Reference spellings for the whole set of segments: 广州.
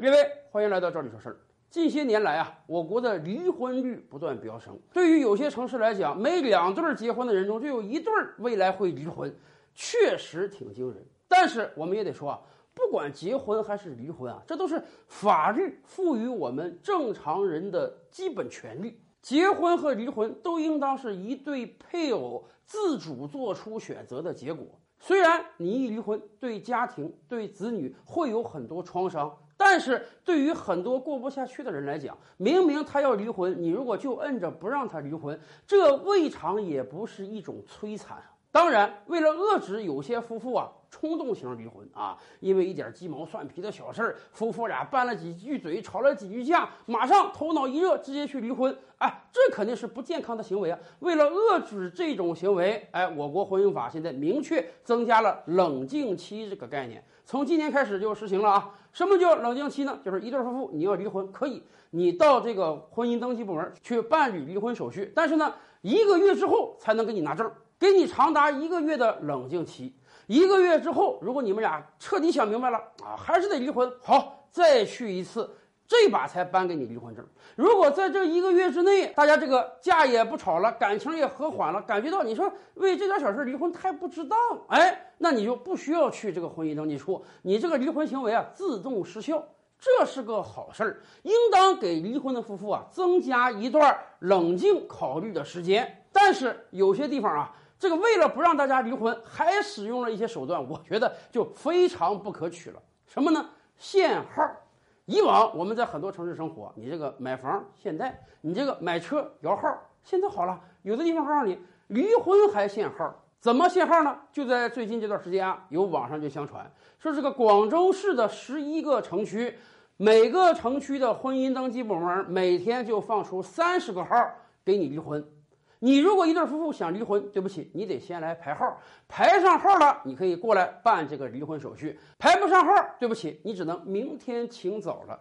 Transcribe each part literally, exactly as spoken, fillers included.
列位，欢迎来到这里说事儿。近些年来啊，我国的离婚率不断飙升。对于有些城市来讲，每两对结婚的人中就有一对未来会离婚，确实挺惊人。但是我们也得说啊，不管结婚还是离婚啊，这都是法律赋予我们正常人的基本权利。结婚和离婚都应当是一对配偶自主做出选择的结果。虽然你一离婚，对家庭、对子女会有很多创伤。但是对于很多过不下去的人来讲，明明他要离婚，你如果就摁着不让他离婚，这未尝也不是一种摧残。当然，为了遏制有些夫妇啊冲动型离婚啊，因为一点鸡毛蒜皮的小事儿，夫妇俩拌了几句嘴，吵了几句架，马上头脑一热，直接去离婚，哎，这肯定是不健康的行为啊。为了遏制这种行为，哎，我国婚姻法现在明确增加了冷静期这个概念。从今年开始就实行了啊！什么叫冷静期呢？就是一对夫妇你要离婚可以，你到这个婚姻登记部门去办理离婚手续，但是呢，一个月之后才能给你拿证，给你长达一个月的冷静期。一个月之后，如果你们俩彻底想明白了啊，还是得离婚，好，再去一次，这把才颁给你离婚证。如果在这一个月之内，大家这个架也不吵了，感情也和缓了，感觉到你说为这点小事离婚太不值当，哎，那你就不需要去这个婚姻登记处，你这个离婚行为啊自动失效。这是个好事儿，应当给离婚的夫妇啊增加一段冷静考虑的时间。但是有些地方啊，这个为了不让大家离婚，还使用了一些手段，我觉得就非常不可取了。什么呢？限号。以往我们在很多城市生活，你这个买房限贷，你这个买车摇号，现在好了，有的地方告诉你离婚还限号。怎么限号呢？就在最近这段时间啊，有网上就相传说，这个广州市的十一个城区，每个城区的婚姻登记部门每天就放出三十个号给你离婚。你如果一对夫妇想离婚，对不起，你得先来排号，排上号了，你可以过来办这个离婚手续；排不上号，对不起，你只能明天请早了。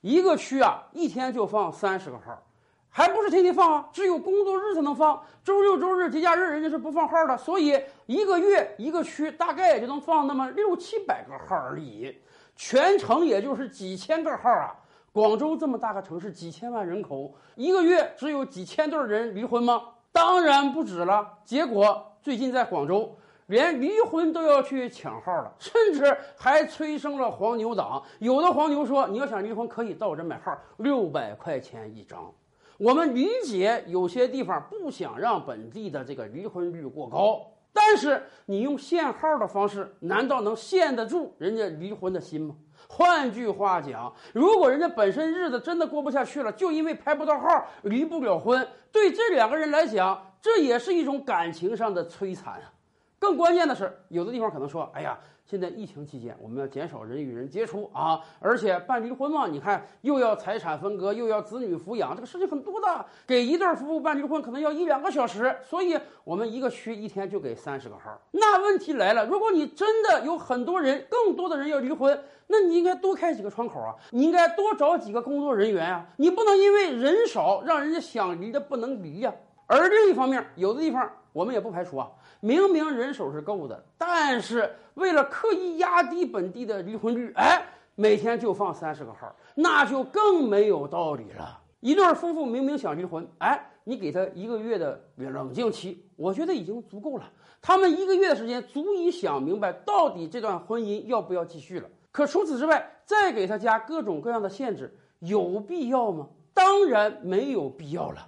一个区啊，一天就放三十个号，还不是天天放啊，只有工作日才能放，周六周日节假日人家是不放号的，所以一个月一个区大概也就能放那么六七百个号而已，全城也就是几千个号啊。广州这么大个城市，几千万人口，一个月只有几千对人离婚吗？当然不止了。结果最近在广州，连离婚都要去抢号了，甚至还催生了黄牛党。有的黄牛说，你要想离婚可以到我这买号，六百块钱一张。我们理解有些地方不想让本地的这个离婚率过高，但是你用限号的方式，难道能限得住人家离婚的心吗？换句话讲，如果人家本身日子真的过不下去了，就因为排不到号离不了婚，对这两个人来讲，这也是一种感情上的摧残啊。更关键的是，有的地方可能说，哎呀，现在疫情期间我们要减少人与人接触啊，而且办离婚嘛，你看又要财产分割，又要子女抚养，这个事情很多的，给一对夫妇办离婚可能要一两个小时，所以我们一个区一天就给三十个号。那问题来了，如果你真的有很多人，更多的人要离婚，那你应该多开几个窗口啊，你应该多找几个工作人员啊，你不能因为人少让人家想离的不能离啊。而另一方面，有的地方我们也不排除啊，明明人手是够的，但是为了刻意压低本地的离婚率，哎，每天就放三十个号，那就更没有道理了。一对夫妇明明想离婚，哎，你给他一个月的冷静期，我觉得已经足够了。他们一个月的时间足以想明白到底这段婚姻要不要继续了。可除此之外，再给他加各种各样的限制，有必要吗？当然没有必要了。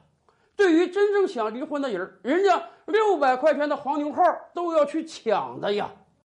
对于真正想离婚的人，人家六百块钱的黄牛号都要去抢的呀。